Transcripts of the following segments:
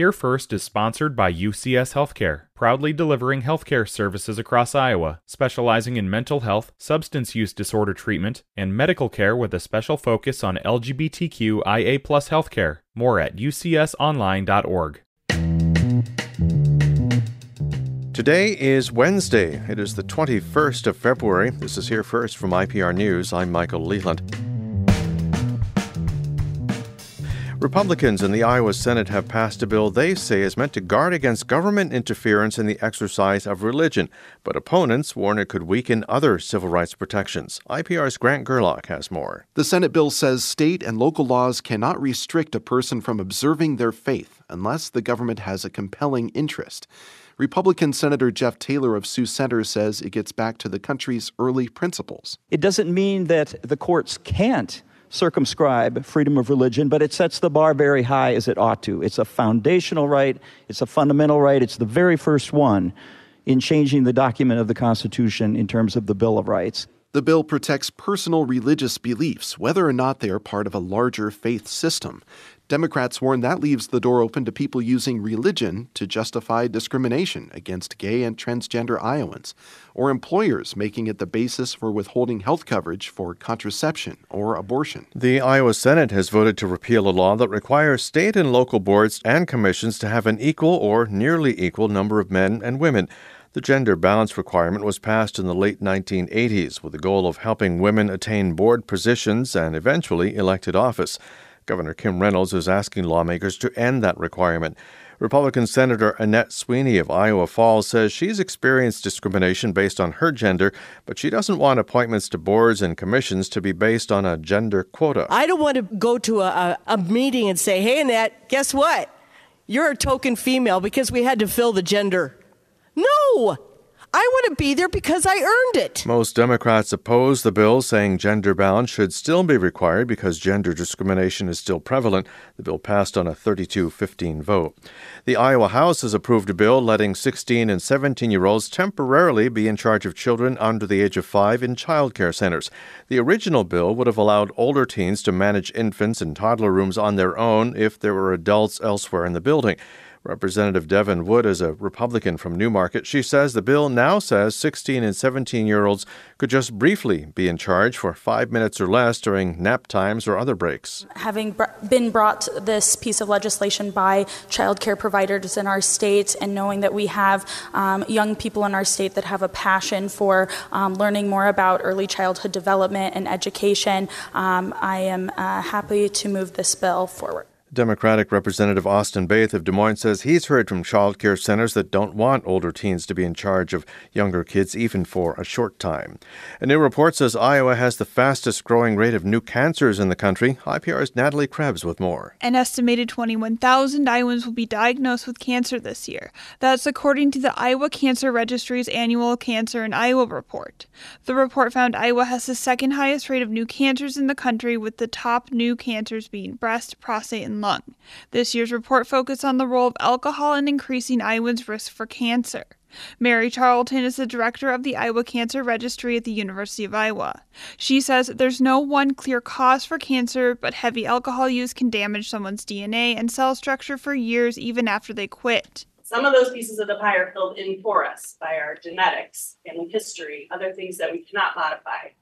Here First is sponsored by UCS Healthcare, proudly delivering healthcare services across Iowa, specializing in mental health, substance use disorder treatment, and medical care with a special focus on LGBTQIA+ healthcare. More at ucsonline.org. Today is Wednesday. It is the 21st of February. This is Here First from IPR News. I'm Michael Leland. Republicans in the Iowa Senate have passed a bill they say is meant to guard against government interference in the exercise of religion, but opponents warn it could weaken other civil rights protections. IPR's Grant Gerlach has more. The Senate bill says state and local laws cannot restrict a person from observing their faith unless the government has a compelling interest. Republican Senator Jeff Taylor of Sioux Center says it gets back to the country's early principles. It doesn't mean that the courts can't circumscribe freedom of religion, but it sets the bar very high, as it ought to. It's a foundational right. It's a fundamental right. It's the very first one in changing the document of the Constitution in terms of the Bill of Rights. The bill protects personal religious beliefs, whether or not they are part of a larger faith system. Democrats warn that leaves the door open to people using religion to justify discrimination against gay and transgender Iowans, or employers making it the basis for withholding health coverage for contraception or abortion. The Iowa Senate has voted to repeal a law that requires state and local boards and commissions to have an equal or nearly equal number of men and women. The gender balance requirement was passed in the late 1980s with the goal of helping women attain board positions and eventually elected office. Governor Kim Reynolds is asking lawmakers to end that requirement. Republican Senator Annette Sweeney of Iowa Falls says she's experienced discrimination based on her gender, but she doesn't want appointments to boards and commissions to be based on a gender quota. I don't want to go to a meeting and say, hey, Annette, guess what? You're a token female because we had to fill the gender. No! I want to be there because I earned it. Most Democrats oppose the bill, saying gender balance should still be required because gender discrimination is still prevalent. The bill passed on a 32-15 vote. The Iowa House has approved a bill letting 16- and 17-year-olds temporarily be in charge of children under the age of 5 in child care centers. The original bill would have allowed older teens to manage infants and toddler rooms on their own if there were adults elsewhere in the building. Representative Devin Wood is a Republican from Newmarket. She says the bill now says 16- and 17-year-olds could just briefly be in charge for 5 minutes or less during nap times or other breaks. Having been brought this piece of legislation by child care providers in our state and knowing that we have young people in our state that have a passion for learning more about early childhood development and education, I am happy to move this bill forward. Democratic Representative Austin Baeth of Des Moines says he's heard from child care centers that don't want older teens to be in charge of younger kids, even for a short time. A new report says Iowa has the fastest growing rate of new cancers in the country. IPR's Natalie Krebs with more. An estimated 21,000 Iowans will be diagnosed with cancer this year. That's according to the Iowa Cancer Registry's annual Cancer in Iowa report. The report found Iowa has the second highest rate of new cancers in the country, with the top new cancers being breast, prostate, and lung. This year's report focused on the role of alcohol in increasing Iowans' risk for cancer. Mary Charlton is the director of the Iowa Cancer Registry at the University of Iowa. She says there's no one clear cause for cancer, but heavy alcohol use can damage someone's DNA and cell structure for years even after they quit. Some of those pieces of the pie are filled in for us by our genetics and history, other things that we cannot modify.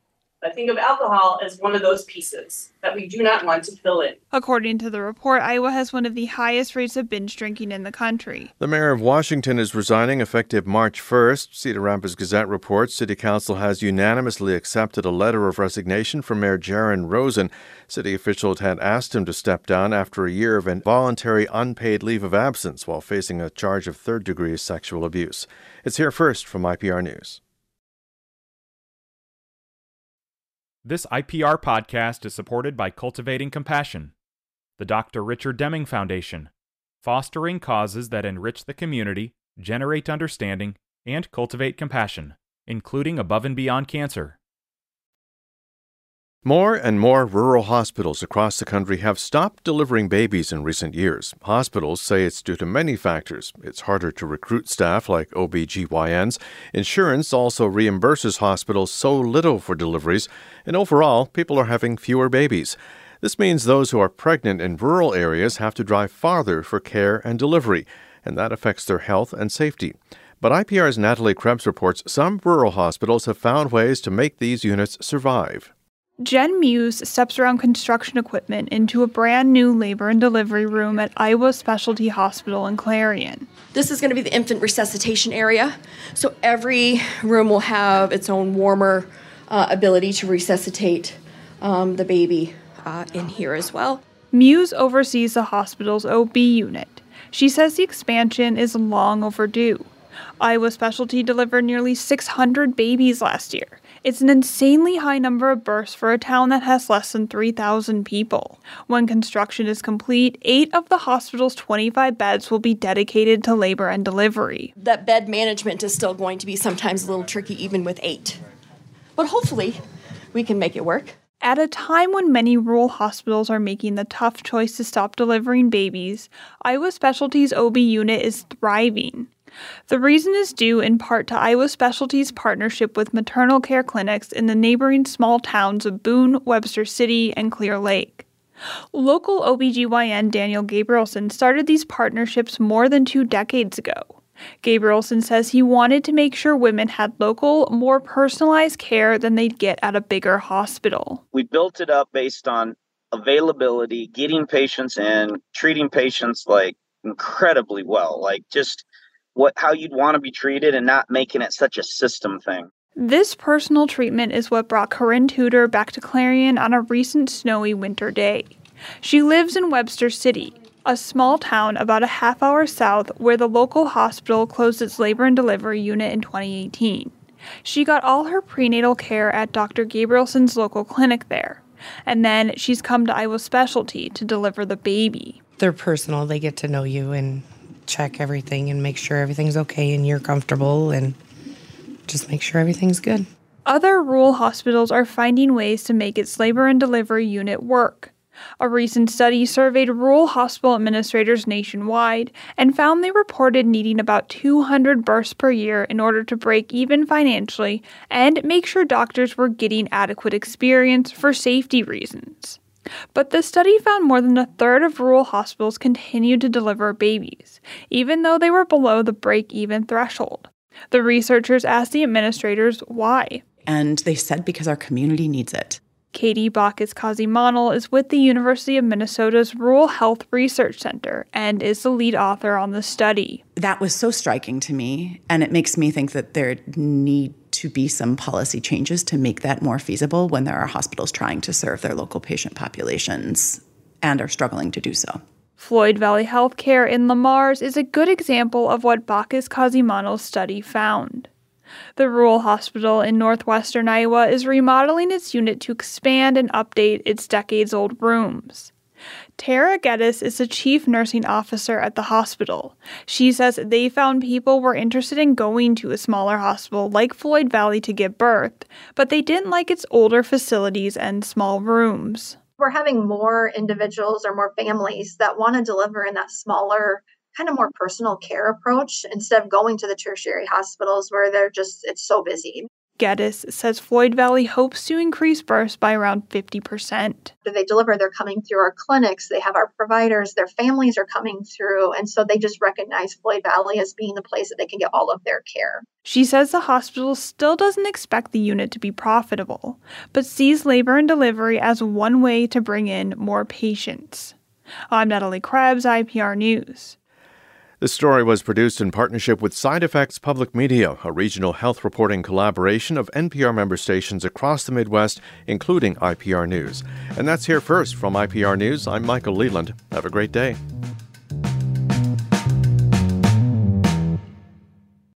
I think of alcohol as one of those pieces that we do not want to fill in. According to the report, Iowa has one of the highest rates of binge drinking in the country. The mayor of Washington is resigning effective March 1st. Cedar Rapids Gazette reports City Council has unanimously accepted a letter of resignation from Mayor Jaron Rosen. City officials had asked him to step down after a year of involuntary unpaid leave of absence while facing a charge of third-degree sexual abuse. It's Here First from IPR News. This IPR podcast is supported by Cultivating Compassion, the Dr. Richard Deming Foundation, fostering causes that enrich the community, generate understanding, and cultivate compassion, including Above and Beyond Cancer. More and more rural hospitals across the country have stopped delivering babies in recent years. Hospitals say it's due to many factors. It's harder to recruit staff like OBGYNs. Insurance also reimburses hospitals so little for deliveries. And overall, people are having fewer babies. This means those who are pregnant in rural areas have to drive farther for care and delivery, and that affects their health and safety. But IPR's Natalie Krebs reports some rural hospitals have found ways to make these units survive. Jen Muse steps around construction equipment into a brand new labor and delivery room at Iowa Specialty Hospital in Clarion. This is going to be the infant resuscitation area, so every room will have its own warmer ability to resuscitate the baby in here as well. Muse oversees the hospital's OB unit. She says the expansion is long overdue. Iowa Specialty delivered nearly 600 babies last year. It's an insanely high number of births for a town that has less than 3,000 people. When construction is complete, 8 of the hospital's 25 beds will be dedicated to labor and delivery. That bed management is still going to be sometimes a little tricky even with 8. But hopefully we can make it work. At a time when many rural hospitals are making the tough choice to stop delivering babies, Iowa Specialty's OB unit is thriving. The reason is due in part to Iowa Specialty's partnership with maternal care clinics in the neighboring small towns of Boone, Webster City, and Clear Lake. Local OBGYN Daniel Gabrielson started these partnerships more than 2 decades ago. Gabrielson says he wanted to make sure women had local, more personalized care than they'd get at a bigger hospital. We built it up based on availability, getting patients in, treating patients like incredibly well, like just how you'd want to be treated and not making it such a system thing. This personal treatment is what brought Corinne Tudor back to Clarion on a recent snowy winter day. She lives in Webster City, a small town about a half hour south where the local hospital closed its labor and delivery unit in 2018. She got all her prenatal care at Dr. Gabrielson's local clinic there, and then she's come to Iowa Specialty to deliver the baby. They're personal, they get to know you and check everything and make sure everything's okay and you're comfortable and just make sure everything's good. Other rural hospitals are finding ways to make its labor and delivery unit work. A recent study surveyed rural hospital administrators nationwide and found they reported needing about 200 births per year in order to break even financially and make sure doctors were getting adequate experience for safety reasons. But the study found more than 1/3 of rural hospitals continued to deliver babies, even though they were below the break-even threshold. The researchers asked the administrators why. And they said because our community needs it. Katie Bacchus-Cosimanel is with the University of Minnesota's Rural Health Research Center and is the lead author on the study. That was so striking to me, and it makes me think that there need to be some policy changes to make that more feasible when there are hospitals trying to serve their local patient populations and are struggling to do so. Floyd Valley Healthcare in Le Mars is a good example of what Bacchus-Cosimanel's study found. The rural hospital in northwestern Iowa is remodeling its unit to expand and update its decades-old rooms. Tara Geddes is the chief nursing officer at the hospital. She says they found people were interested in going to a smaller hospital like Floyd Valley to give birth, but they didn't like its older facilities and small rooms. We're having more individuals or more families that want to deliver in that smaller, kind of more personal care approach instead of going to the tertiary hospitals where they're just, it's so busy. Geddes says Floyd Valley hopes to increase births by around 50%. They deliver, they're coming through our clinics, they have our providers, their families are coming through, and so they just recognize Floyd Valley as being the place that they can get all of their care. She says the hospital still doesn't expect the unit to be profitable, but sees labor and delivery as one way to bring in more patients. I'm Natalie Krebs, IPR News. This story was produced in partnership with Side Effects Public Media, a regional health reporting collaboration of NPR member stations across the Midwest, including IPR News. And that's Here First from IPR News. I'm Michael Leland. Have a great day.